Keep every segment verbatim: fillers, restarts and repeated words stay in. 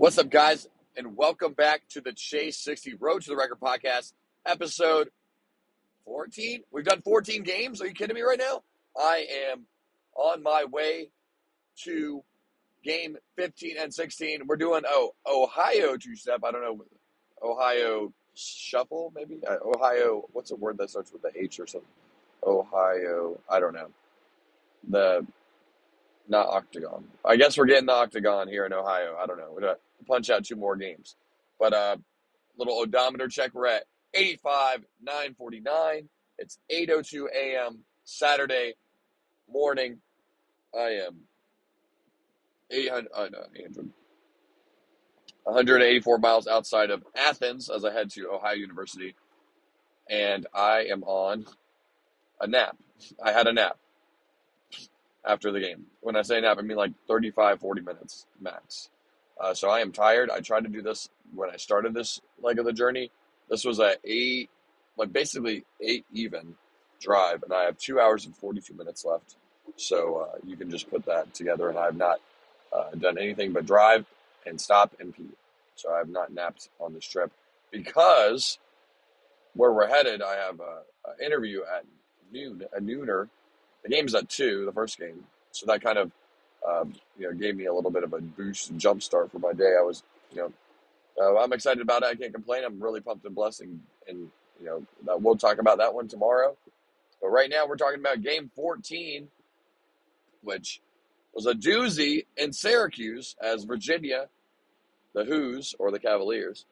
What's up, guys, and welcome back to the Chase sixty Road to the Record podcast, episode fourteen. We've done fourteen games. Are you kidding me right now? I am on my way to game fifteen and sixteen. We're doing oh Ohio two-step. I don't know. Ohio shuffle, maybe? Uh, Ohio, what's a word that starts with the H or something? Ohio, I don't know. The, not octagon. I guess we're getting the octagon here in Ohio. I don't know. We're punch out two more games. But a uh, little odometer check. We're at eighty-five nine forty-nine. It's eight oh two a.m. Saturday morning. I am eight hundred, uh, no, eight hundred, one hundred eighty-four miles outside of Athens as I head to Ohio University. And I am on a nap. I had a nap after the game. When I say nap, I mean like thirty-five, forty minutes max. Uh, so I am tired. I tried to do this when I started this leg of the journey. This was a eight, like basically eight even drive, and I have two hours and forty-two minutes left. So uh, you can just put that together, and I have not uh, done anything but drive and stop and pee. So I have not napped on this trip because where we're headed, I have an interview at noon, a nooner. The game's at two, the first game. So that kind of Um, you know, gave me a little bit of a boost and jump start for my day. I was, you know, uh, I'm excited about it. I can't complain. I'm really pumped and blessed, and, and you know, that, we'll talk about that one tomorrow. But right now, we're talking about Game fourteen, which was a doozy in Syracuse as Virginia, the Hoos or the Cavaliers,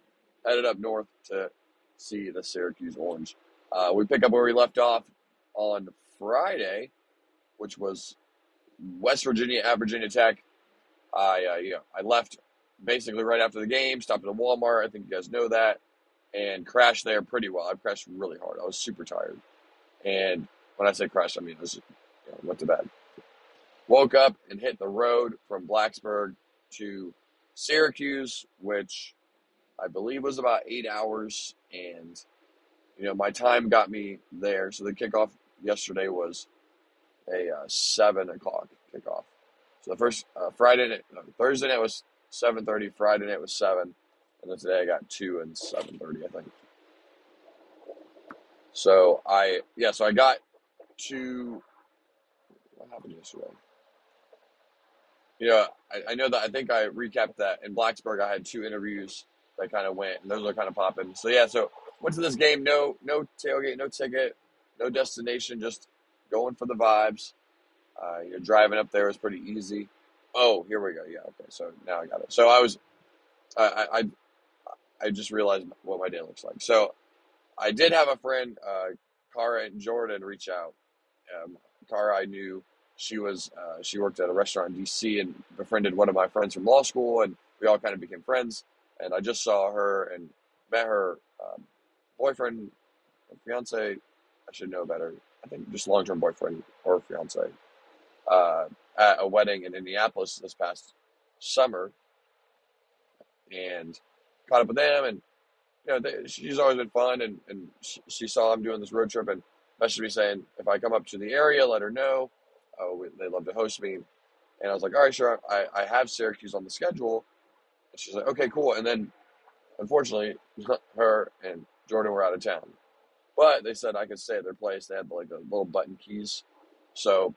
headed up north to see the Syracuse Orange. Uh, we pick up where we left off on Friday, which was West Virginia at Virginia Tech. I uh, you know, I left basically right after the game, stopped at a Walmart, I think you guys know that, and crashed there pretty well. I crashed really hard. I was super tired. And when I say crashed, I mean I was, you know, went to bed. Woke up and hit the road from Blacksburg to Syracuse, which I believe was about eight hours. And, you know, my time got me there. So the kickoff yesterday was a uh, seven o'clock kickoff. So the first uh, Friday, night, no, Thursday night was seven thirty. Friday night was seven, and then today I got two and seven thirty, I think. So I yeah, so I got to. What happened yesterday? You know, I, I know that I think I recapped that in Blacksburg. I had two interviews that kind of went, and those are kind of popping. So yeah, so went to this game. No, no tailgate, no ticket, no destination, just going for the vibes. Uh, you know, driving up there was pretty easy. Oh, here we go. Yeah, okay. So now I got it. So I was, I, I, I just realized what my day looks like. So I did have a friend, uh, Cara and Jordan, reach out. Um, Cara, I knew she was, uh, she worked at a restaurant in D C and befriended one of my friends from law school, and we all kind of became friends. And I just saw her and met her um, boyfriend, fiance. I should know better. I think just long-term boyfriend or fiance, uh, at a wedding in Indianapolis this past summer, and caught up with them. And, you know, they, she's always been fun. And, and she saw I'm doing this road trip and messaged me saying, if I come up to the area, let her know. Uh, we, they'd love to host me. And I was like, all right, sure. I, I have Syracuse on the schedule. And she's like, okay, cool. And then unfortunately her and Jordan were out of town. But they said I could stay at their place. They had like the little button keys. So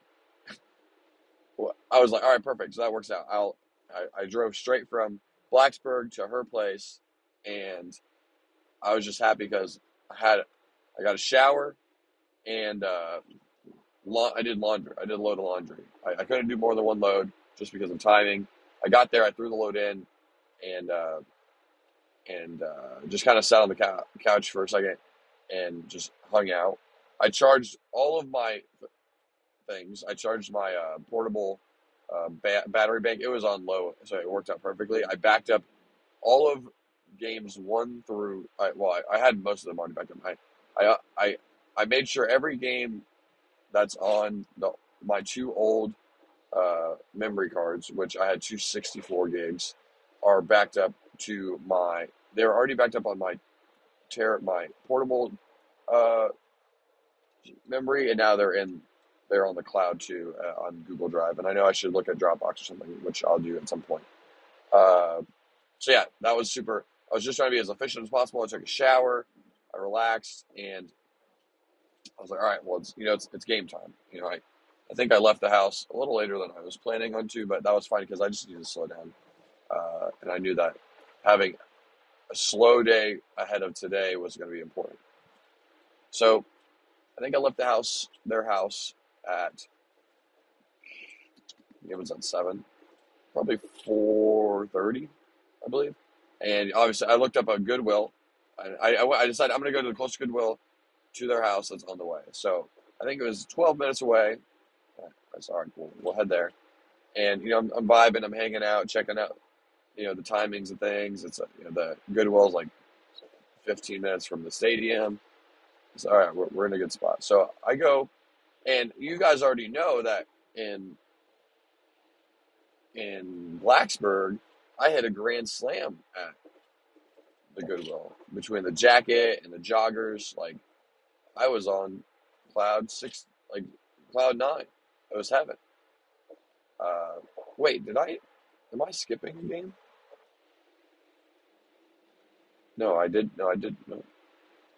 well, I was like, all right, perfect. So that works out. I'll, I, I drove straight from Blacksburg to her place. And I was just happy because I had, I got a shower and uh, la- I did laundry. I did a load of laundry. I, I couldn't do more than one load just because of timing. I got there, I threw the load in and, uh, and uh, just kind of sat on the cou- couch for a second and just hung out. I charged all of my things. I charged my uh, portable uh, ba- battery bank. It was on low, so it worked out perfectly. I backed up all of games one through, I, well, I, I had most of them already backed up. I I, I, I made sure every game that's on the, my two old uh, memory cards, which I had two sixty-four gigs, are backed up to my, they were already backed up on my tear at my portable uh, memory, and now they're in they're on the cloud too, uh, on Google Drive. And I know I should look at Dropbox or something, which I'll do at some point. Uh, So yeah, that was super. I was just trying to be as efficient as possible. I took a shower, I relaxed, and I was like, all right, well, it's, you know, it's, it's game time. You know, I, I think I left the house a little later than I was planning on to, but that was fine because I just needed to slow down. Uh, and I knew that having a slow day ahead of today was going to be important. So I think I left the house, their house at, it was at seven, probably four thirty, I believe. And obviously I looked up a Goodwill. I, I, I decided I'm going to go to the closest Goodwill to their house that's on the way. So I think it was twelve minutes away. I said, all right, cool. We'll head there. And, you know, I'm, I'm vibing. I'm hanging out, checking out, you know, the timings of things. It's, you know, the Goodwill's like fifteen minutes from the stadium. It's all right, we're, we're in a good spot. So I go, and you guys already know that in in Blacksburg, I had a grand slam at the Goodwill. Between the jacket and the joggers, like, I was on cloud six, like, cloud nine. It was heaven. Uh, wait, did I, am I skipping a game? No, I did, no, I did, no.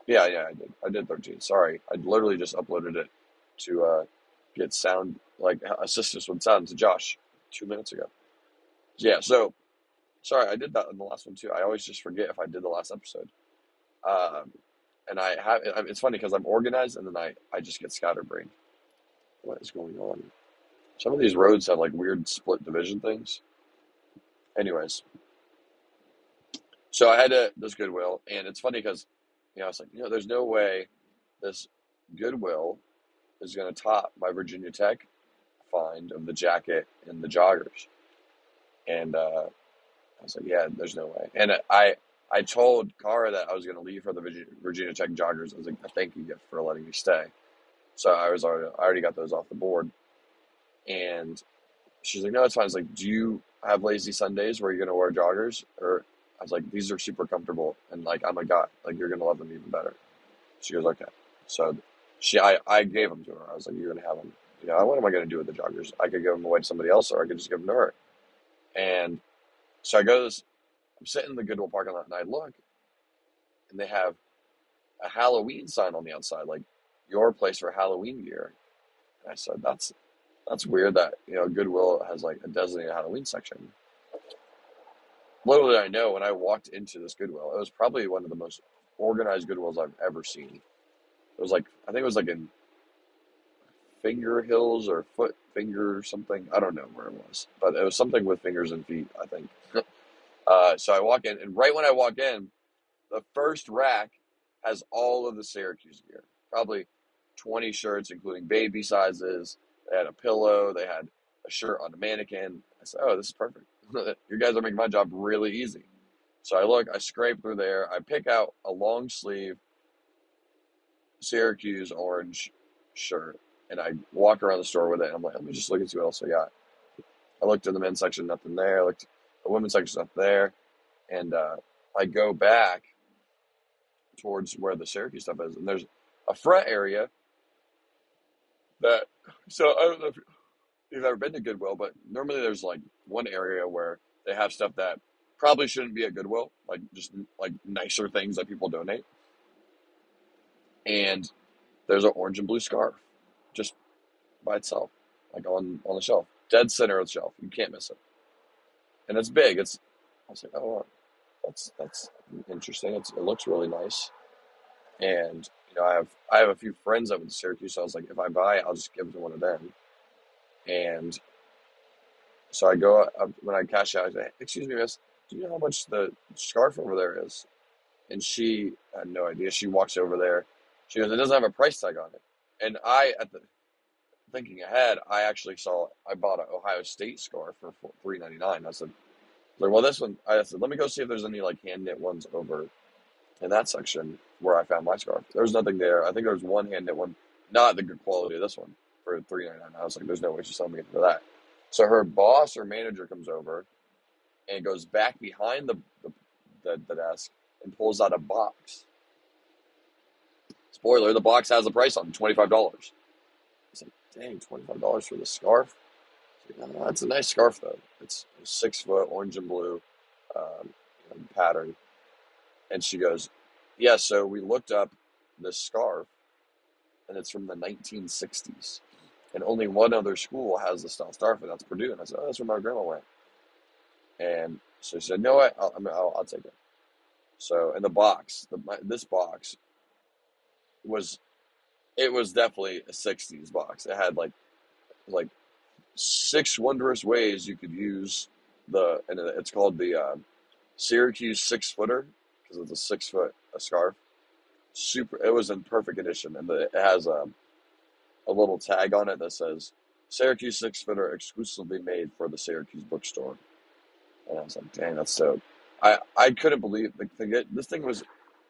Yeah, yeah, I did. I did thirteen. Sorry. I literally just uploaded it to uh, get sound, like, assistance with sound to Josh two minutes ago. Yeah, so, sorry, I did that in the last one, too. I always just forget if I did the last episode. Um, and I have, it's funny because I'm organized and then I, I just get scatterbrained. What is going on? Some of these roads have, like, weird split division things. Anyways. So I had to, this Goodwill, and it's funny because, you know, I was like, you know, there's no way this Goodwill is going to top my Virginia Tech find of the jacket and the joggers. And uh, I was like, yeah, there's no way. And I I told Cara that I was going to leave for the Virginia, Virginia Tech joggers. I was like, a thank you gift for letting me stay. So I was already, I already got those off the board. And she's like, no, it's fine. I was like, do you have lazy Sundays where you're going to wear joggers? Or I was like, these are super comfortable, and, like, I'm a guy. Like, you're going to love them even better. She goes, okay. So she, I, I gave them to her. I was like, you're going to have them. You know, what am I going to do with the joggers? I could give them away to somebody else, or I could just give them to her. And so I go to this, I'm sitting in the Goodwill parking lot, and I look, and they have a Halloween sign on the outside, like, your place for Halloween gear. And I said, that's, that's weird that, you know, Goodwill has, like, a designated Halloween section. Little did I know, when I walked into this Goodwill, it was probably one of the most organized Goodwills I've ever seen. It was like, I think it was like in Finger Hills or Foot Finger or something. I don't know where it was, but it was something with fingers and feet, I think. uh, so I walk in, and right when I walk in, the first rack has all of the Syracuse gear. Probably twenty shirts, including baby sizes. They had a pillow. They had a shirt on a mannequin. I said, oh, this is perfect. You guys are making my job really easy. So I look, I scrape through there. I pick out a long sleeve Syracuse Orange shirt, and I walk around the store with it. And I'm like, let me just look and see what else I got. I looked in the men's section, nothing there. I looked the women's section, nothing there. And uh, I go back towards where the Syracuse stuff is, and there's a front area that, so I don't know if you've ever been to Goodwill, but normally there's, like, one area where they have stuff that probably shouldn't be at Goodwill, like, just, like, nicer things that people donate. And there's an orange and blue scarf just by itself, like, on, on the shelf, dead center of the shelf. You can't miss it. And it's big. It's, I was like, oh, that's, that's interesting. It's, it looks really nice. And, you know, I have, I have a few friends that went to Syracuse. So I was like, if I buy it, I'll just give it to one of them. And so I go up, when I cash out, I say, excuse me, miss, do you know how much the scarf over there is? And she had no idea. She walks over there. She goes, it doesn't have a price tag on it. And I, at the thinking ahead, I actually saw, I bought an Ohio State scarf for three ninety-nine. I said, well, this one, I said, let me go see if there's any, like, hand knit ones over in that section where I found my scarf. There was nothing there. I think there was one hand knit one, not the good quality of this one, for three ninety-nine. I was like, there's no way she's selling me for that. So her boss or manager comes over and goes back behind the, the, the, the desk and pulls out a box. Spoiler, the box has a price on twenty-five dollars. I was like, dang, twenty-five dollars for the scarf? Like, no, no, that's a nice scarf, though. It's six foot, orange and blue. Um, pattern. And she goes, yeah, so we looked up this scarf, and it's from the nineteen sixties. And only one other school has the style scarf, and that's Purdue. And I said, oh, that's where my grandma went. And so she said, no, I, I'll, I'll, I'll take it. So, and the box, the, my, this box was, it was definitely a sixties box. It had like, like six wondrous ways you could use the, and it's called the uh, Syracuse six footer because it's a six foot a scarf. Super, it was in perfect condition, and the, it has a, a little tag on it that says Syracuse six footer exclusively made for the Syracuse bookstore. And I was like, dang, that's so. I, I couldn't believe the, the, this thing was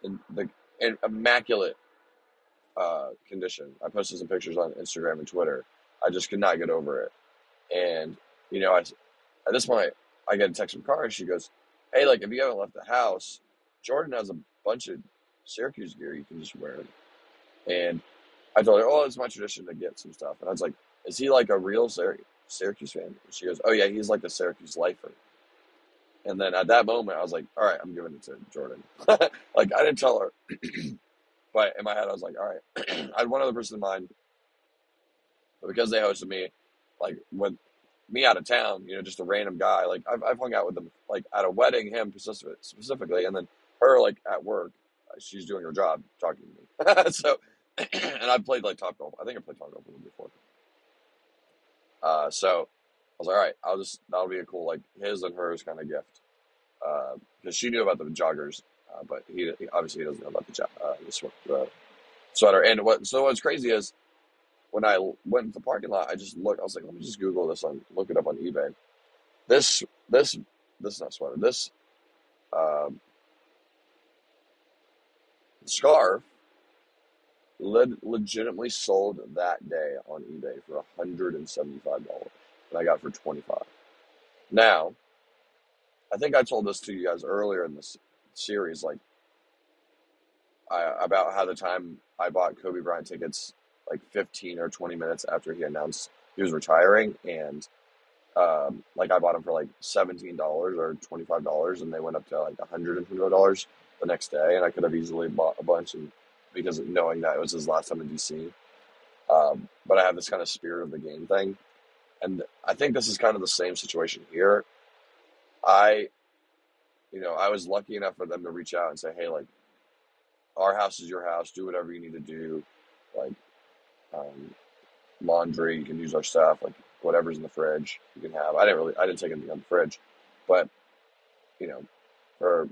in, the, in immaculate uh, condition. I posted some pictures on Instagram and Twitter. I just could not get over it. And, you know, I, at this point, I, I get a text from Cara. She goes, hey, like, if you haven't left the house, Jordan has a bunch of Syracuse gear you can just wear. And I told her, oh, it's my tradition to get some stuff. And I was like, is he like a real Syrac- Syracuse fan? And she goes, oh, yeah, he's like a Syracuse lifer. And then at that moment, I was like, all right, I'm giving it to Jordan. Like, I didn't tell her. But in my head, I was like, all right. I had one other person in mind. But because they hosted me, like, when me out of town, you know, just a random guy. Like, I've, I've hung out with them, like, at a wedding, him specifically. And then her, like, at work, she's doing her job talking to me. So, and I played, like, Top Golf. I think I played Top Golf with him before. Uh, so... I was like, all right, I'll just, that'll be a cool, like, his and hers kind of gift. Because uh, she knew about the joggers, uh, but he, he obviously he doesn't know about the, jo- uh, the, sw- the sweater. And what, so what's crazy is when I went to the parking lot, I just looked, I was like, let me just Google this on, look it up on eBay. This, this, this is not sweater, this um, scarf le- legitimately sold that day on eBay for one hundred seventy-five dollars. And I got for twenty-five dollars. Now, I think I told this to you guys earlier in this series, like, I, about how the time I bought Kobe Bryant tickets, like, fifteen or twenty minutes after he announced he was retiring, and, um, like, I bought them for, like, seventeen dollars or twenty-five dollars, and they went up to, like, one hundred twenty dollars the next day, and I could have easily bought a bunch, and because of knowing that it was his last time in D C, um, but I have this kind of spirit of the game thing. And I think this is kind of the same situation here. I, you know, I was lucky enough for them to reach out and say, hey, like, our house is your house. Do whatever you need to do. Like, um, laundry, you can use our stuff. Like, whatever's in the fridge you can have. I didn't really, I didn't take anything on the fridge. But, you know, for,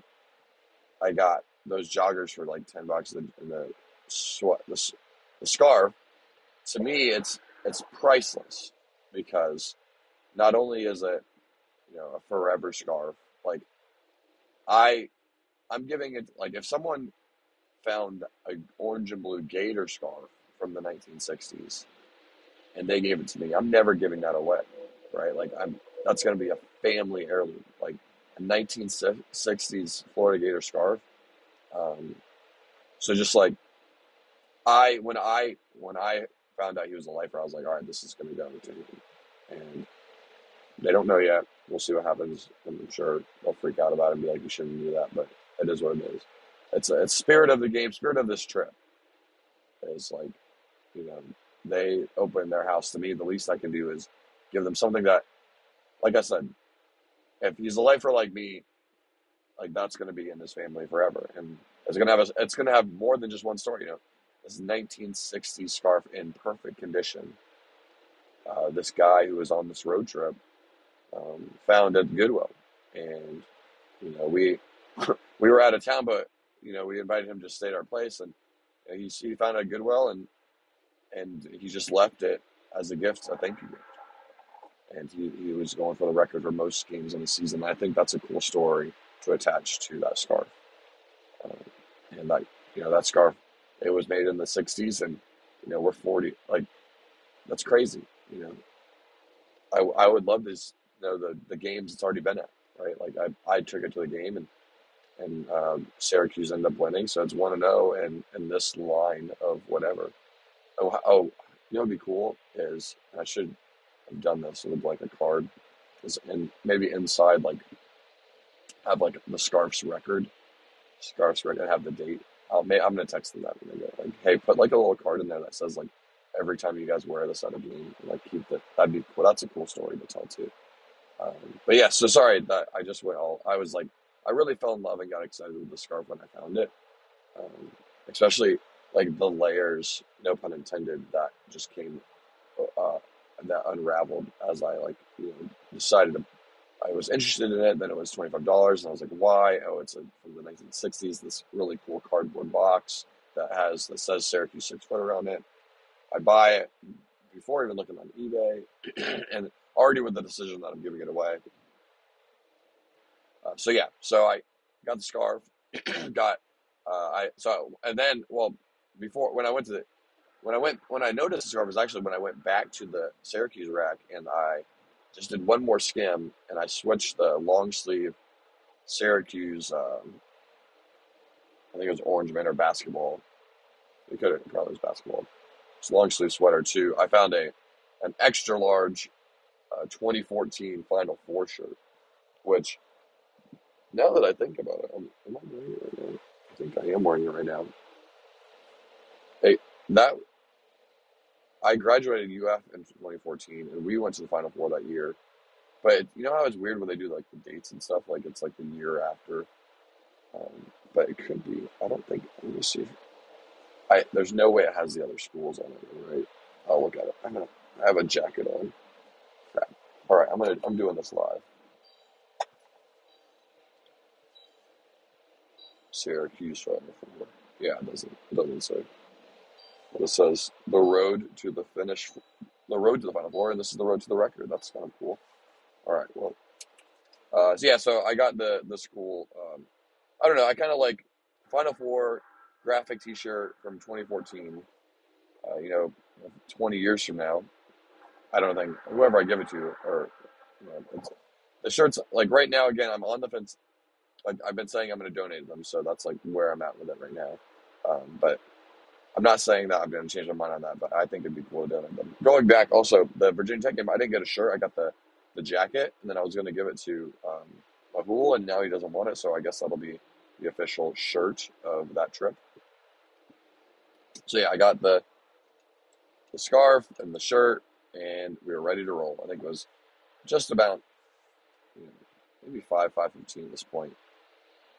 I got those joggers for like ten bucks and the, and the, sweat, the, the scarf. To me, it's it's priceless. Because not only is it, you know, a forever scarf, like, I, I'm giving it, like, if someone found an orange and blue Gator scarf from the nineteen sixties and they gave it to me, I'm never giving that away, right? Like, I'm, that's going to be a family heirloom, like, a nineteen sixties Florida Gator scarf. Um, so just, like, I, when I, when I, found out he was a lifer, I was like, all right, this is going to go to him. And they don't know yet. We'll see what happens. I'm sure they'll freak out about it and be like, you shouldn't do that, but it is what it is. It's a it's spirit of the game, spirit of this trip. It's like, you know, they open their house to me. The least I can do is give them something that, like I said, if he's a lifer like me, like, that's going to be in his family forever. And it's going to have a, it's going to have more than just one story, you know. This nineteen sixty scarf in perfect condition. Uh, this guy who was on this road trip um, found at Goodwill, and you know we we were out of town, but you know we invited him to stay at our place, and you know, he he found it at Goodwill, and and he just left it as a gift, a thank you gift. And he, he was going for the record for most games in the season. I think that's a cool story to attach to that scarf, uh, and that you know that scarf. It was made in the sixties, and, you know, we're forty. Like, that's crazy, you know. I, I would love this, you know, the, the games it's already been at, right? Like, I I took it to the game, and and um, Syracuse ended up winning, so it's one and oh and in this line of whatever. Oh, oh, you know what would be cool is, and I should have done this with, like, a card, is in, maybe inside, like, have like the scarf's record. Scarf's record. I have the date. I'll, I'm gonna text them that when they go. Like, hey, put like a little card in there that says like every time you guys wear this at a game, like keep that. That'd be cool. That's a cool story to tell too. Um, but yeah, so sorry that I just went all. I was like, I really fell in love and got excited with the scarf when I found it. Um, especially like the layers, no pun intended, that just came, uh, that unraveled as I like you know, decided to. I was interested in it. Then it was twenty-five dollars, and I was like, why? Oh, it's a, from the nineteen sixties, this really cool cardboard box that has that says Syracuse six footer on it. I buy it before even looking on eBay, and already with the decision that I'm giving it away. Uh, so, yeah. So, I got the scarf. got, uh, I, so, and then, well, before, when I went to the, when I went, when I noticed the scarf was actually when I went back to the Syracuse rack, and I just did one more skim, and I switched the long sleeve Syracuse, um, I think it was Orange Manor basketball. They could have probably was basketball. It's long sleeve sweater too. I found a an extra large uh, twenty fourteen Final Four shirt, which now that I think about it, I'm, am I wearing it right now? I think I am wearing it right now. Hey, that. I graduated U F in twenty fourteen, and we went to the Final Four that year. But you know how it's weird when they do like the dates and stuff? Like it's like the year after. Um, but it could be. I don't think. Let me see. I there's no way it has the other schools on it, right? I'll look at it. I'm gonna. I have a jacket on. Crap. All right. I'm gonna. I'm doing this live. Syracuse right on the floor. Yeah, it doesn't. It doesn't say. This says the road to the finish, the road to the Final Four, and this is the road to the record. That's kind of cool. All right, well, uh, so yeah, so I got the the school. Um, I don't know. I kind of like Final Four graphic T-shirt from twenty fourteen. Uh, you know, twenty years from now, I don't think whoever I give it to, or you know, it's, the shirts like right now. Again, I'm on the fence. Like I've been saying, I'm going to donate them, so that's like where I'm at with it right now. Um, but I'm not saying that I'm going to change my mind on that, but I think it'd be cool to donate them. Going back, also, the Virginia Tech game, I didn't get a shirt. I got the, the jacket, and then I was going to give it to um, Mahool, and now he doesn't want it, so I guess that'll be the official shirt of that trip. So, yeah, I got the the scarf and the shirt, and we were ready to roll. I think it was just about you know, maybe five, five fifteen at this point.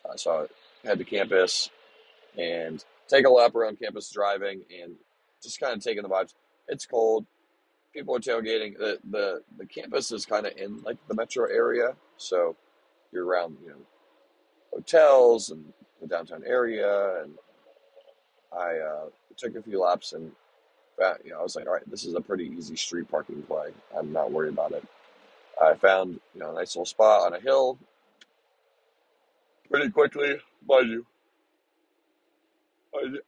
Uh, so I head to campus, and take a lap around campus driving and just kind of taking the vibes. It's cold. People are tailgating. The the, the campus is kind of in like the metro area. So you're around, you know, hotels and the downtown area. And I uh, took a few laps and you know, I was like, all right, this is a pretty easy street parking play. I'm not worried about it. I found, you know, a nice little spot on a hill pretty quickly, mind you.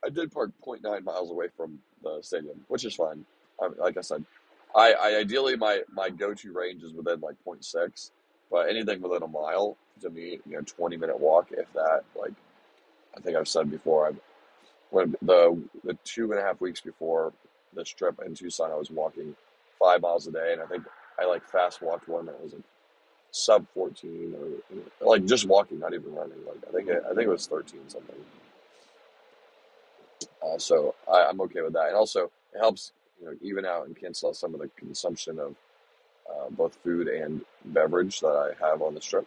I did park zero point nine miles away from the stadium, which is fine. I, like I said, I, I ideally my, my go-to range is within like zero point six, but anything within a mile to me, you know, twenty minute walk, if that. Like I think I've said before, I when the the two and a half weeks before this trip in Tucson, I was walking five miles a day, and I think I like fast walked one that was like sub fourteen or like just walking, not even running. Like I think it, I think it was thirteen something. Uh, so I, I'm okay with that. And also it helps, you know, even out and cancel out some of the consumption of uh, both food and beverage that I have on the trip.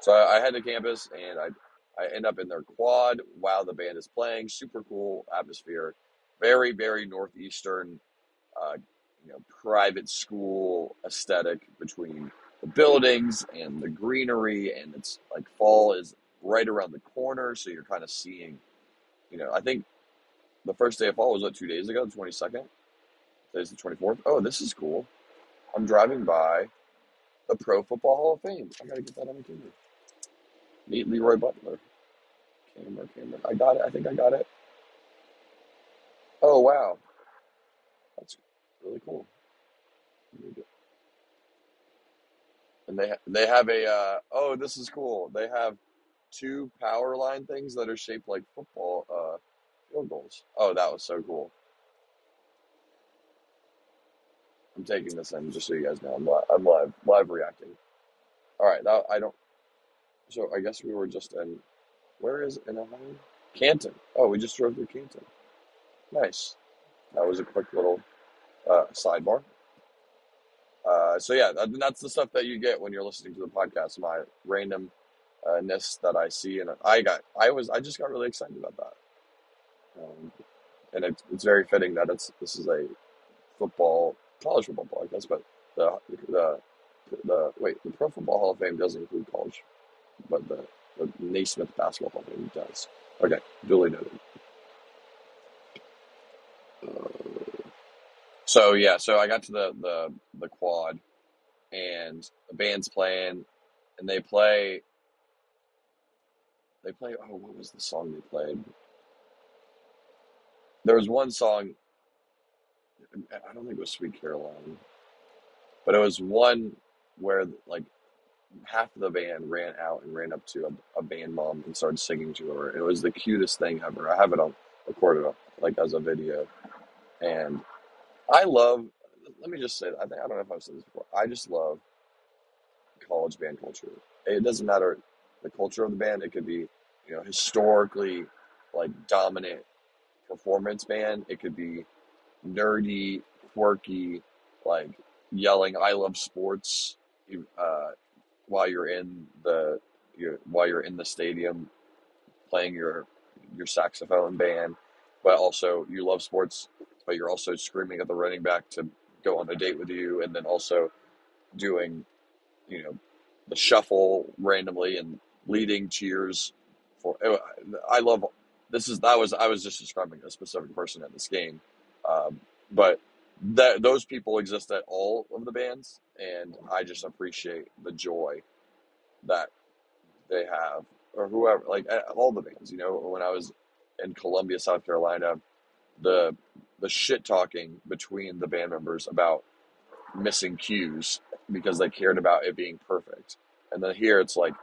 So I, I head to campus and I, I end up in their quad while the band is playing. Super cool atmosphere. Very, very northeastern, uh, you know, private school aesthetic between the buildings and the greenery. And it's like fall is right around the corner. So you're kind of seeing, you know, I think the first day of fall was what, two days ago, the twenty-second? Today's the twenty-fourth. Oh, this is cool. I'm driving by the Pro Football Hall of Fame. I gotta get that on my camera. Meet Leroy Butler. Camera, camera. I got it. I think I got it. Oh, wow. That's really cool. And they, ha- they have a, uh, oh, this is cool. They have two power line things that are shaped like football uh, field goals. Oh, that was so cool. I'm taking this in just so you guys know. I'm, li- I'm live, live reacting. All right, that, I don't. So I guess we were just in, where is it in Ohio? Canton. Oh, we just drove through Canton. Nice. That was a quick little uh, sidebar. Uh, so yeah, that, that's the stuff that you get when you're listening to the podcast. My randomness that I see, and I got, I was, I just got really excited about that. Um, and it, it's very fitting that it's this is a football, college football podcast, but the the the wait, the Pro Football Hall of Fame doesn't include college, but the, the Naismith Basketball Hall of Fame does. Okay, duly noted. So, yeah, so I got to the, the, the quad, and the band's playing, and they play, they play, oh, what was the song they played? There was one song, I don't think it was Sweet Caroline, but it was one where, like, half of the band ran out and ran up to a, a band mom and started singing to her. It was the cutest thing ever. I have it on, recorded, on, like, as a video, and I love, let me just say, I think I don't know if I've said this before, I just love college band culture. It doesn't matter the culture of the band. It could be, you know, historically, like, dominant performance band. It could be nerdy, quirky, like, yelling, I love sports, uh, while you're in the, you're, while you're in the stadium playing your, your saxophone band, but also you love sports, but you're also screaming at the running back to go on a date with you, and then also doing, you know, the shuffle randomly and leading cheers for, I love, this is, that was, I was just describing a specific person at this game. Um, but that those people exist at all of the bands, and I just appreciate the joy that they have, or whoever, like all the bands, you know. When I was in Columbia, South Carolina, the, the shit talking between the band members about missing cues because they cared about it being perfect. And then here it's like,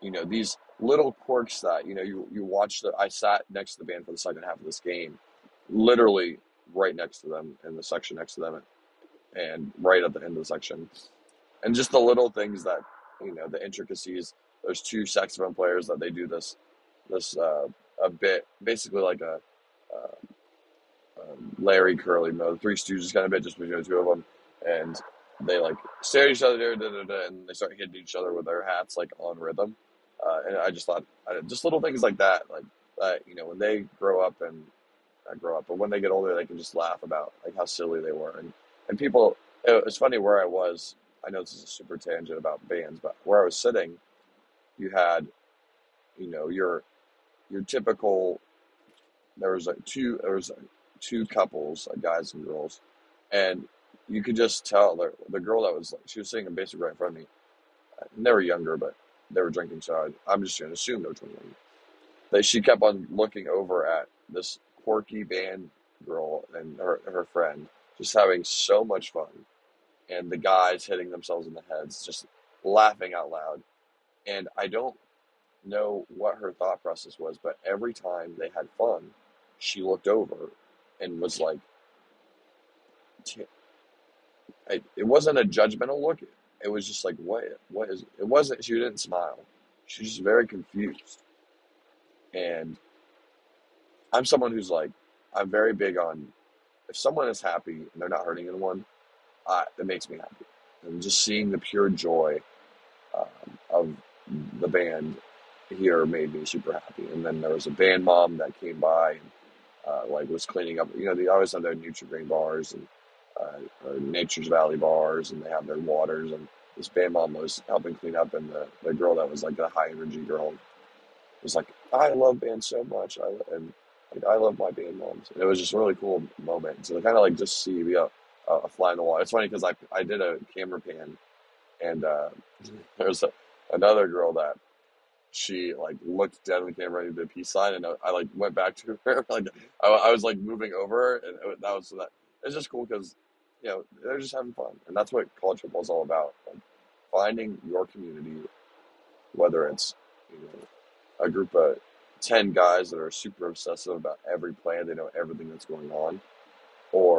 you know, these little quirks that, you know, you, you watch the, I sat next to the band for the second half of this game, literally right next to them in the section next to them and right at the end of the section. And just the little things that, you know, the intricacies, there's two saxophone players that they do this, this, uh, a bit, basically like a, uh, Um, Larry Curly, you know, the Three Stooges kind of bit, just between the two of them, and they like stare at each other, da, da, da, and they start hitting each other with their hats like on rhythm. Uh, and I just thought, I, just little things like that, like that, you know, when they grow up and I grow up, but when they get older, they can just laugh about like how silly they were. And and people, it was funny where I was. I know this is a super tangent about bands, but where I was sitting, you had, you know, your your typical. There was like two. There was. Like, two couples, like guys and girls, and you could just tell the, the girl that was, like, she was sitting basically right in front of me. And they were younger, but they were drinking, so I, I'm just going to assume they were twenty-one. That she kept on looking over at this quirky band girl and her, her friend, just having so much fun, and the guys hitting themselves in the heads, just laughing out loud. And I don't know what her thought process was, but every time they had fun, she looked over and was like, it wasn't a judgmental look. It was just like, what, what is, it wasn't, she didn't smile. She was just very confused. And I'm someone who's like, I'm very big on, if someone is happy and they're not hurting anyone, uh, it makes me happy. And just seeing the pure joy um, of the band here made me super happy. And then there was a band mom that came by and, Uh, like was cleaning up, you know, they always have their Nutri-Grain bars and uh, Nature's Valley bars, and they have their waters, and this band mom was helping clean up, and the, the girl that was like the high energy girl was like, I love bands so much, I, and like, I love my band moms, and it was just a really cool moment, so they kind of like just see me a, a fly in the wall. It's funny because I, I did a camera pan, and uh, there was a, another girl that she like looked down the camera and did a peace sign, and I, I like went back to her. Like I, I was like moving over, and it, that was so that it's just cool because, you know, they're just having fun, and that's what college football is all about. Like finding your community, whether it's, you know, a group of ten guys that are super obsessive about every play, they know everything that's going on, or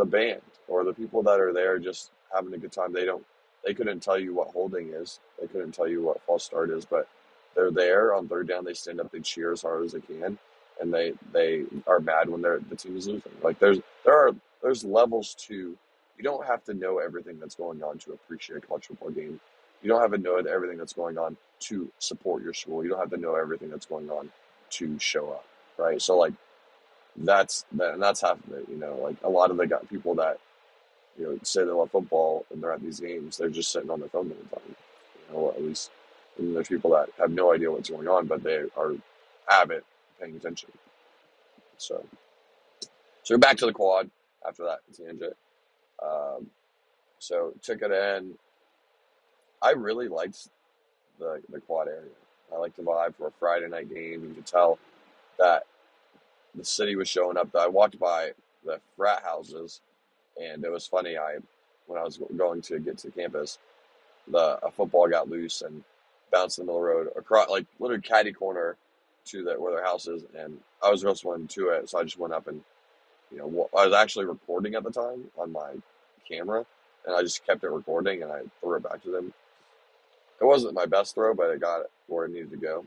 the band, or the people that are there just having a good time. They don't They couldn't tell you what holding is. They couldn't tell you what false start is, but they're there on third down. They stand up, they cheer as hard as they can, and they, they are mad when they're, the team is losing. Like there's, there are, there's levels to, you don't have to know everything that's going on to appreciate a college football game. You don't have to know everything that's going on to support your school. You don't have to know everything that's going on to show up. Right. So like that's, and that's half of it, you know, like a lot of the got people that, you know, say they love football and they're at these games, they're just sitting on their phone the whole time. You know, at least and there's people that have no idea what's going on, but they are avid paying attention. So, so we're back to the quad after that tangent. Um, so took it in. I really liked the the quad area. I liked the vibe for a Friday night game. You could tell that the city was showing up. I walked by the frat houses, and it was funny. I, when I was going to get to campus, the a football got loose and bounced in the middle of the road across, like literally catty corner to the where their house is. And I was wrestling to it, so I just went up and, you know, I was actually recording at the time on my camera, and I just kept it recording and I threw it back to them. It wasn't my best throw, but I got it where it needed to go.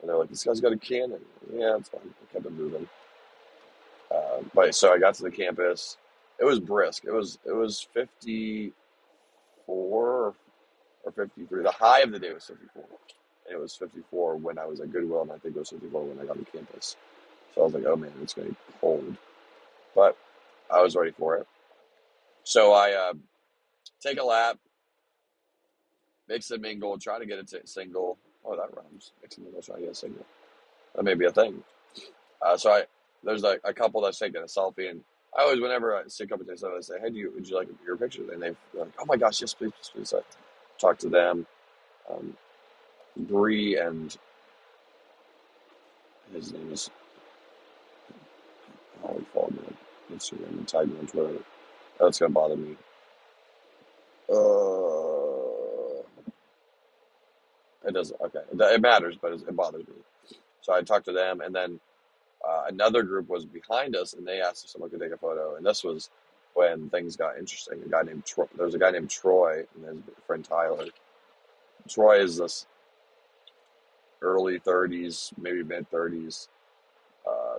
And they're like, this guy's got a cannon. Yeah, it's fine. I kept it moving. Uh, but so I got to the campus. It was brisk. It was it was fifty-four or fifty-three. The high of the day was fifty-four. And it was fifty-four when I was at Goodwill, and I think it was fifty-four when I got to campus. So I was like, oh, man, it's going to be cold. But I was ready for it. So I uh, take a lap, mix and mingle, try to get a t- single. Oh, that rhymes. Mix and mingle, try to get a single. That may be a thing. Uh, so I there's a, a couple that's taking a selfie, and I always, whenever I see a couple of things, I say, hey, do you, would you like your picture? And they're like, oh, my gosh, yes, please, please, please. So I talk to them. Um, Bree and his name is, I always follow me on Instagram and tag me on Twitter. That's going to bother me. Uh, it doesn't. Okay. It matters, but it bothers me. So I talked to them, and then uh, another group was behind us, and they asked if someone could take a photo. And this was when things got interesting. A guy named Troy, there was a guy named Troy and his friend Tyler. Troy is this early thirties, maybe mid thirties, uh,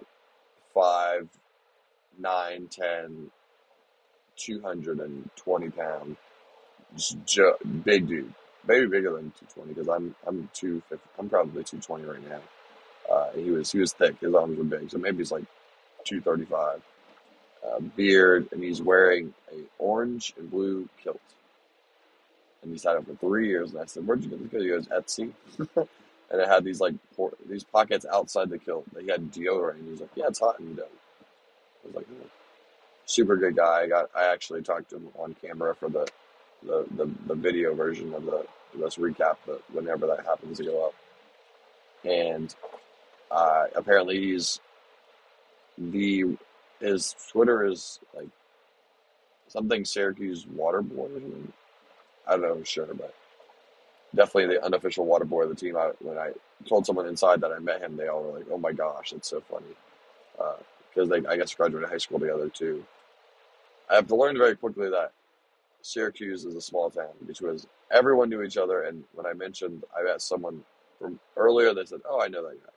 five, nine, ten. two hundred twenty pound ju- big dude, maybe bigger than two twenty, because I'm I'm two fifty, I'm probably two twenty right now. Uh, he was he was thick, his arms were big, so maybe he's like two thirty-five. Uh, beard, and he's wearing a orange and blue kilt, and he's had it for three years. And I said, "Where'd you get this kilt?" He goes, "Etsy," and it had these like por- these pockets outside the kilt. He had deodorant, and he was like, "Yeah, it's hot in here." I was like, oh. Super good guy. I got. I actually talked to him on camera for the, the, the, the video version of the this recap. But whenever that happens to go up, and uh, apparently he's the his Twitter is like something Syracuse water boy. I don't know for sure, but definitely the unofficial water boy of the team. I, when I told someone inside that I met him, they all were like, "Oh my gosh, that's so funny." Uh, Because they, I guess, graduated high school together too. I have to learn very quickly that Syracuse is a small town, which was everyone knew each other. And when I mentioned I met someone from earlier, they said, "Oh, I know that guy."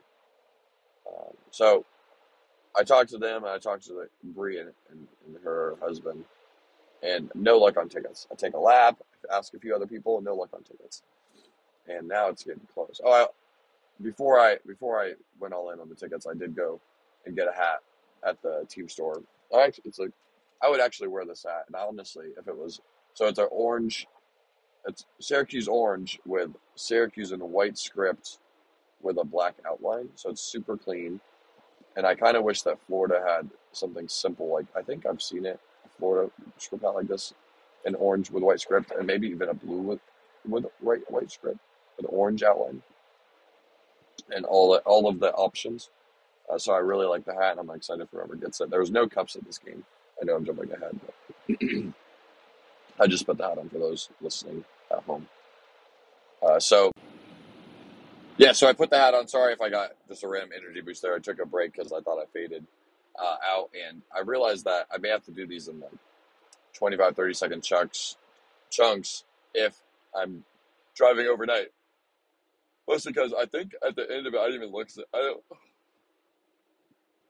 Um, so I talked to them, and I talked to the, Bree and, and, and her husband, and no luck on tickets. I take a lap, ask a few other people, no luck on tickets. And now it's getting close. Oh, I, before I before I went all in on the tickets, I did go and get a hat at the team store. I actually, it's like, I would actually wear this hat, and honestly, if it was, so it's an orange, it's Syracuse orange with Syracuse in a white script with a black outline, so it's super clean. And I kind of wish that Florida had something simple, like, I think I've seen it, Florida strip hat like this, an orange with white script, and maybe even a blue with, with white, white script, with orange outline, and all, all of the options. Uh, so I really like the hat, and I'm excited for whoever gets it. There was no cups at this game. I know I'm jumping ahead, but I just put the hat on for those listening at home. Uh, so, yeah, so I put the hat on. Sorry if I got just a random energy boost there. I took a break because I thought I faded uh, out, and I realized that I may have to do these in like twenty-five, thirty-second chunks, chunks if I'm driving overnight. Mostly because I think at the end of it, I didn't even look. I don't,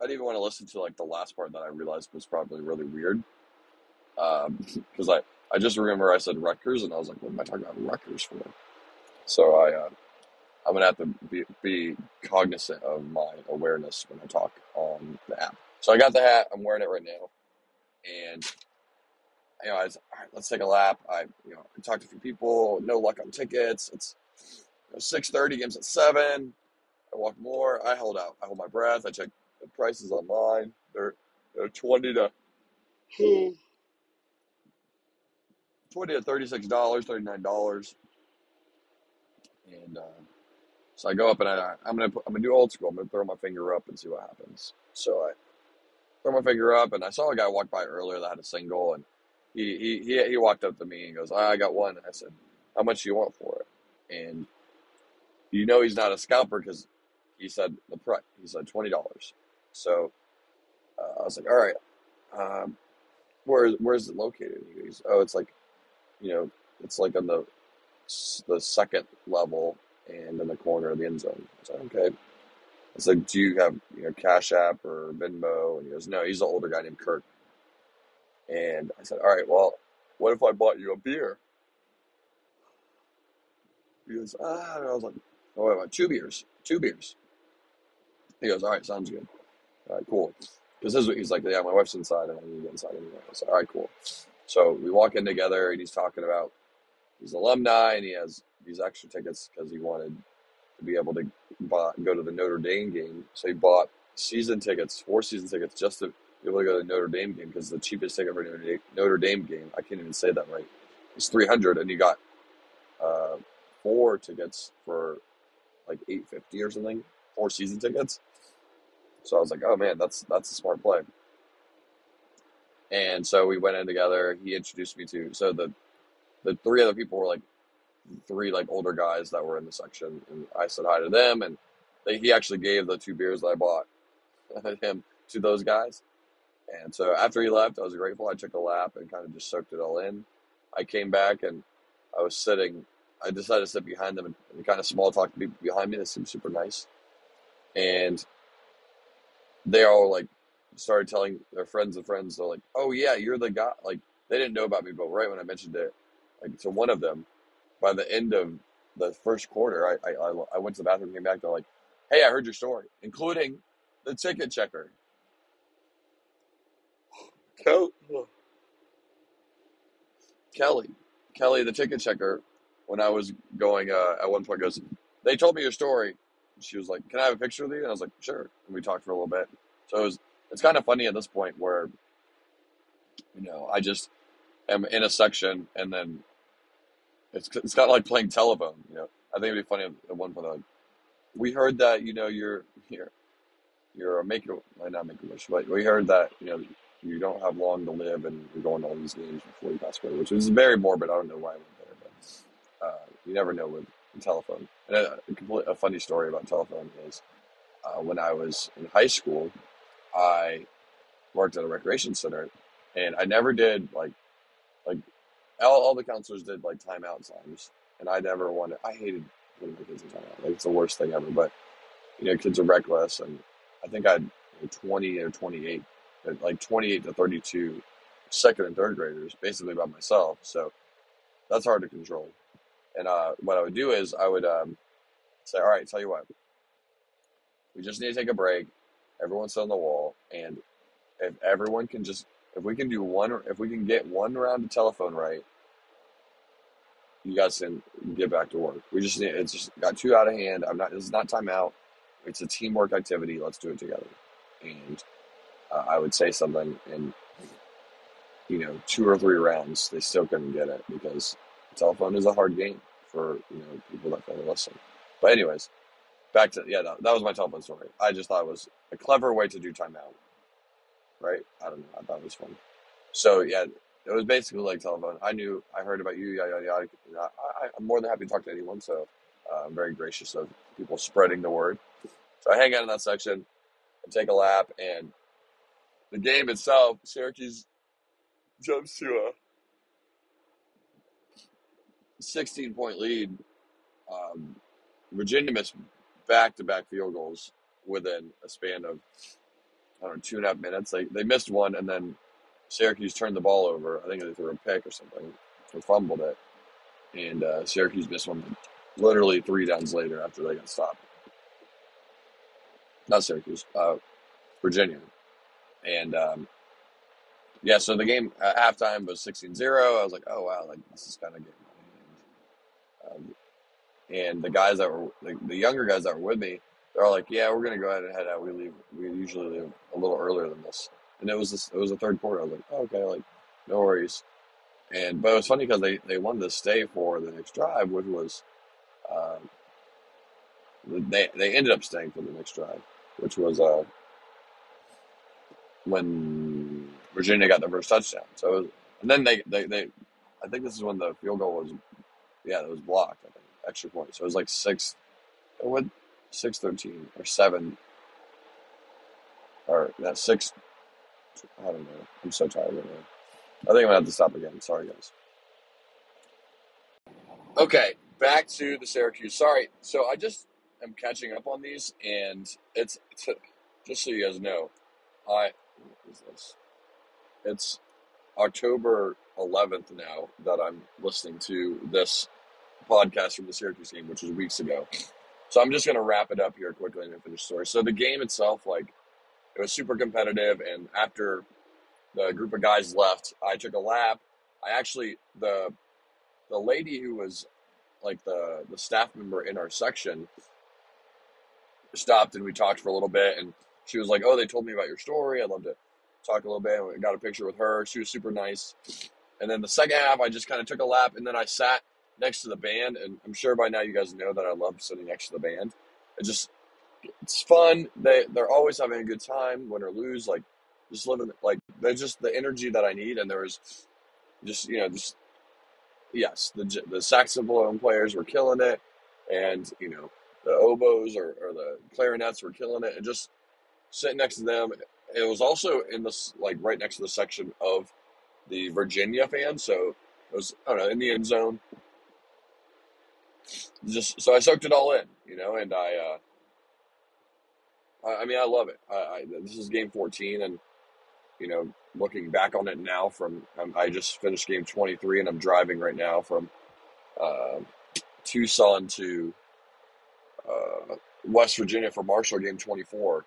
I didn't even want to listen to like the last part that I realized was probably really weird. Um, because I, I just remember I said Rutgers, and I was like, what am I talking about Rutgers for? So I, uh, I'm going to have to be, be cognizant of my awareness when I talk on the app. So I got the hat. I'm wearing it right now. And, you know, I was, all right, let's take a lap. I, you know, I talked to a few people. No luck on tickets. It's you know, six thirty, game's at seven. I walk more. I held out. I hold my breath. I check the prices online. They're, they're twenty to... twenty to thirty-six dollars, thirty-nine dollars. And uh, so I go up and I, I'm going to I'm gonna do old school. I'm going to throw my finger up and see what happens. So I throw my finger up, and I saw a guy walk by earlier that had a single, and he he he, he walked up to me and goes, I got one. And I said, how much do you want for it? And you know he's not a scalper because he said the price. He said twenty dollars. So uh, I was like, all right, um, where, where is it located? He goes, oh, it's like, you know, it's like on the the second level and in the corner of the end zone. I said, okay. I said, do you have, you know, Cash App or Venmo? And he goes, no, he's an older guy named Kirk. And I said, all right, well, what if I bought you a beer? He goes, ah, and I was like, oh, I want two beers, two beers. He goes, all right, sounds good. All right, cool. Because this is what he's like, yeah, my wife's inside and I need to get inside anyway. I said, all right, cool. So we walk in together and he's talking about he's an alumni, and he has these extra tickets because he wanted to be able to buy, go to the Notre Dame game. So he bought season tickets, four season tickets, just to be able to go to the Notre Dame game because the cheapest ticket for a Notre Dame game, I can't even say that right, is three hundred dollars, and he got uh, four tickets for like eight fifty or something, four season tickets. So I was like, oh, man, that's that's a smart play. And so we went in together. He introduced me to – so the – The three other people were like three like older guys that were in the section, and I said hi to them, and they, he actually gave the two beers that I bought him to those guys. And so after he left, I was grateful. I took a lap and kind of just soaked it all in. I came back and I was sitting. I decided to sit behind them and, and kind of small talk to people behind me. They seemed super nice, and they all like started telling their friends and friends. They're like, "Oh yeah, you're the guy." Like they didn't know about me, but right when I mentioned it. Like, so one of them, by the end of the first quarter, I, I I went to the bathroom, came back, they're like, hey, I heard your story, including the ticket checker. Kelly, Kelly, Kelly, the ticket checker, when I was going, uh, at one point goes, they told me your story. She was like, can I have a picture with you? And I was like, sure. And we talked for a little bit. So it was, it's kind of funny at this point where, you know, I just am in a section and then It's it's kind of like playing telephone, you know. I think it'd be funny at one point. Like, we heard that you know you're here, you're a make a not make a wish, but we heard that you know you don't have long to live, and you're going to all these games before you pass away, which is very morbid. I don't know why I went there, but uh, you never know with the telephone. And a, a, complete, a funny story about telephone is uh, when I was in high school, I worked at a recreation center, and I never did like like. All, all the counselors did, like, timeout times, and I never wanted – I hated putting my kids in timeout. Like, it's the worst thing ever, but, you know, kids are reckless, and I think I had twenty or twenty-eight, like, twenty-eight to thirty-two second and third graders, basically by myself, so that's hard to control. And uh, what I would do is I would um, say, all right, tell you what, we just need to take a break. Everyone's sit on the wall, and if everyone can just – If we can do one, if we can get one round of telephone right, you guys can get back to work. We just need, it's just got too out of hand. I'm not, it's not timeout. It's a teamwork activity. Let's do it together. And uh, I would say something in, you know, two or three rounds, they still couldn't get it because telephone is a hard game for, you know, people that don't listen. But anyways, back to, yeah, that, that was my telephone story. I just thought it was a clever way to do timeout. Right? I don't know. I thought it was funny. So, yeah, it was basically like telephone. I knew, I heard about you, yada, yada, yada. I, I, I'm more than happy to talk to anyone, so uh, I'm very gracious of people spreading the word. So I hang out in that section and take a lap, and the game itself, Syracuse jumps to a sixteen-point lead, um, Virginia missed back-to-back field goals within a span of, I don't know, two and a half minutes. They, they missed one, and then Syracuse turned the ball over. I think they threw a pick or something or fumbled it. And uh, Syracuse missed one literally three downs later after they got stopped. Not Syracuse, uh, Virginia. And, um, yeah, so the game at halftime was sixteen zero. I was like, oh, wow, like this is kind of good. Um, and the guys that were, the, the younger guys that were with me, they're all like, yeah, we're going to go ahead and head out. We leave. We usually leave a little earlier than this. And it was this, it was the third quarter. I was like, oh, okay, like, no worries. And but it was funny because they, they wanted to stay for the next drive, which was uh, they they ended up staying for the next drive, which was uh, when Virginia got their first touchdown. So it was, and then they, they they I think this is when the field goal was yeah it was blocked. I think extra point. So it was like six, it went six thirteen or seven or that six. I don't know. I'm so tired right now. I think I'm going to have to stop again. Sorry, guys. Okay, back to the Syracuse. Sorry. So I just am catching up on these, and it's, it's just so you guys know, I what is this? It's October eleventh now that I'm listening to this podcast from the Syracuse game, which was weeks ago. So I'm just going to wrap it up here quickly and then finish the story. So the game itself, like, it was super competitive, and after – the group of guys left, I took a lap. I actually, the the lady who was like the, the staff member in our section stopped and we talked for a little bit. And she was like, oh, they told me about your story. I'd love to talk a little bit. And we got a picture with her. She was super nice. And then the second half, I just kind of took a lap. And then I sat next to the band. And I'm sure by now you guys know that I love sitting next to the band. It just, it's fun. They, they're always having a good time, win or lose. Like, just living, like, they're just the energy that I need. And there was just, you know, just, yes, the the saxophone players were killing it. And, you know, the oboes or, or the clarinets were killing it. And just sitting next to them. It was also in this, like, right next to the section of the Virginia fans. So it was, I don't know, in the end zone. Just, so I soaked it all in, you know, and I, uh, I, I mean, I love it. I, I, this is game fourteen, and, you know, looking back on it now from, um, I just finished game twenty-three and I'm driving right now from uh, Tucson to uh, West Virginia for Marshall game twenty-four.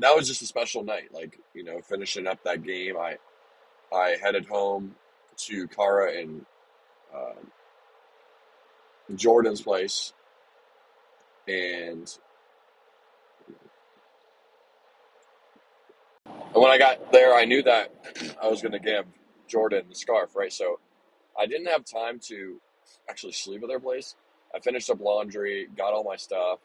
That was just a special night. Like, you know, finishing up that game, I, I headed home to Cara and uh, Jordan's place, and And when I got there, I knew that I was going to give Jordan the scarf, right? So I didn't have time to actually sleep at their place. I finished up laundry, got all my stuff,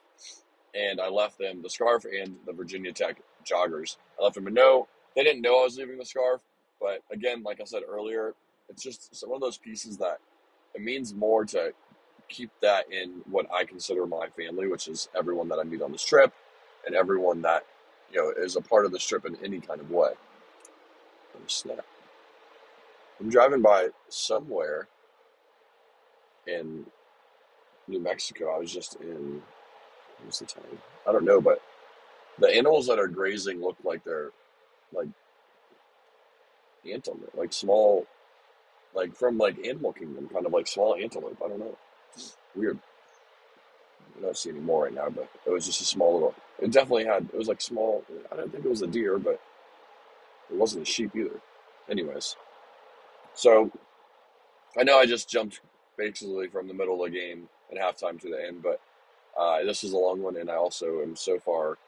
and I left them the scarf and the Virginia Tech joggers. I left them a note. They didn't know I was leaving the scarf. But again, like I said earlier, it's just one of those pieces that it means more to keep that in what I consider my family, which is everyone that I meet on this trip and everyone that, you know, is a part of this trip in any kind of way. I'm snap. I'm driving by somewhere in New Mexico. I was just in, what was the town? I don't know, but the animals that are grazing look like they're like antelope, like small, like from like Animal Kingdom, kind of like small antelope. I don't know. It's weird. I don't see any more right now, but it was just a small little, it definitely had, it was like small, I don't think it was a deer, but it wasn't a sheep either. Anyways, so I know I just jumped basically from the middle of the game at halftime to the end, but uh, this is a long one, and I also am so far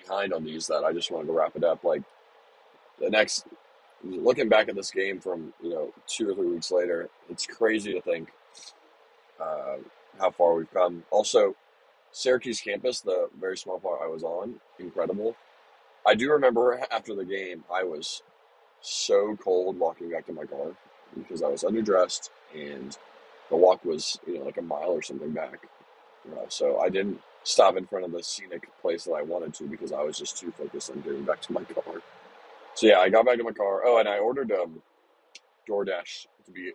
behind on these that I just wanted to wrap it up. Like the next, looking back at this game from, you know, two or three weeks later, it's crazy to think uh, how far we've come. Also, Syracuse campus, the very small part I was on, incredible. I do remember after the game, I was so cold walking back to my car because I was underdressed and the walk was, you know, like a mile or something back. You know, so I didn't stop in front of the scenic place that I wanted to because I was just too focused on getting back to my car. So yeah, I got back to my car. Oh, and I ordered um, DoorDash to be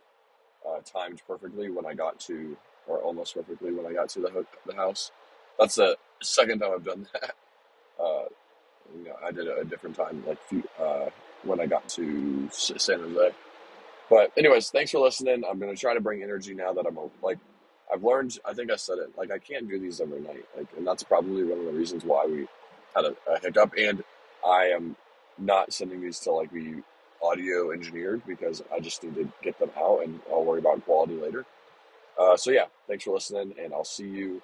uh, timed perfectly when I got to, or almost perfectly when I got to the the house. That's the second time I've done that. Uh, you know, I did it a different time, like few, uh, when I got to San Jose. But anyways, thanks for listening. I'm going to try to bring energy now that I'm like, I've learned, I think I said it, like I can't do these every night. Like, and that's probably one of the reasons why we had a, a hiccup. And I am not sending these to like be audio engineered because I just need to get them out and I'll worry about quality later. Uh, so yeah, thanks for listening and I'll see you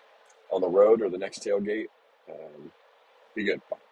on the road or the next tailgate. Um, be good. Bye.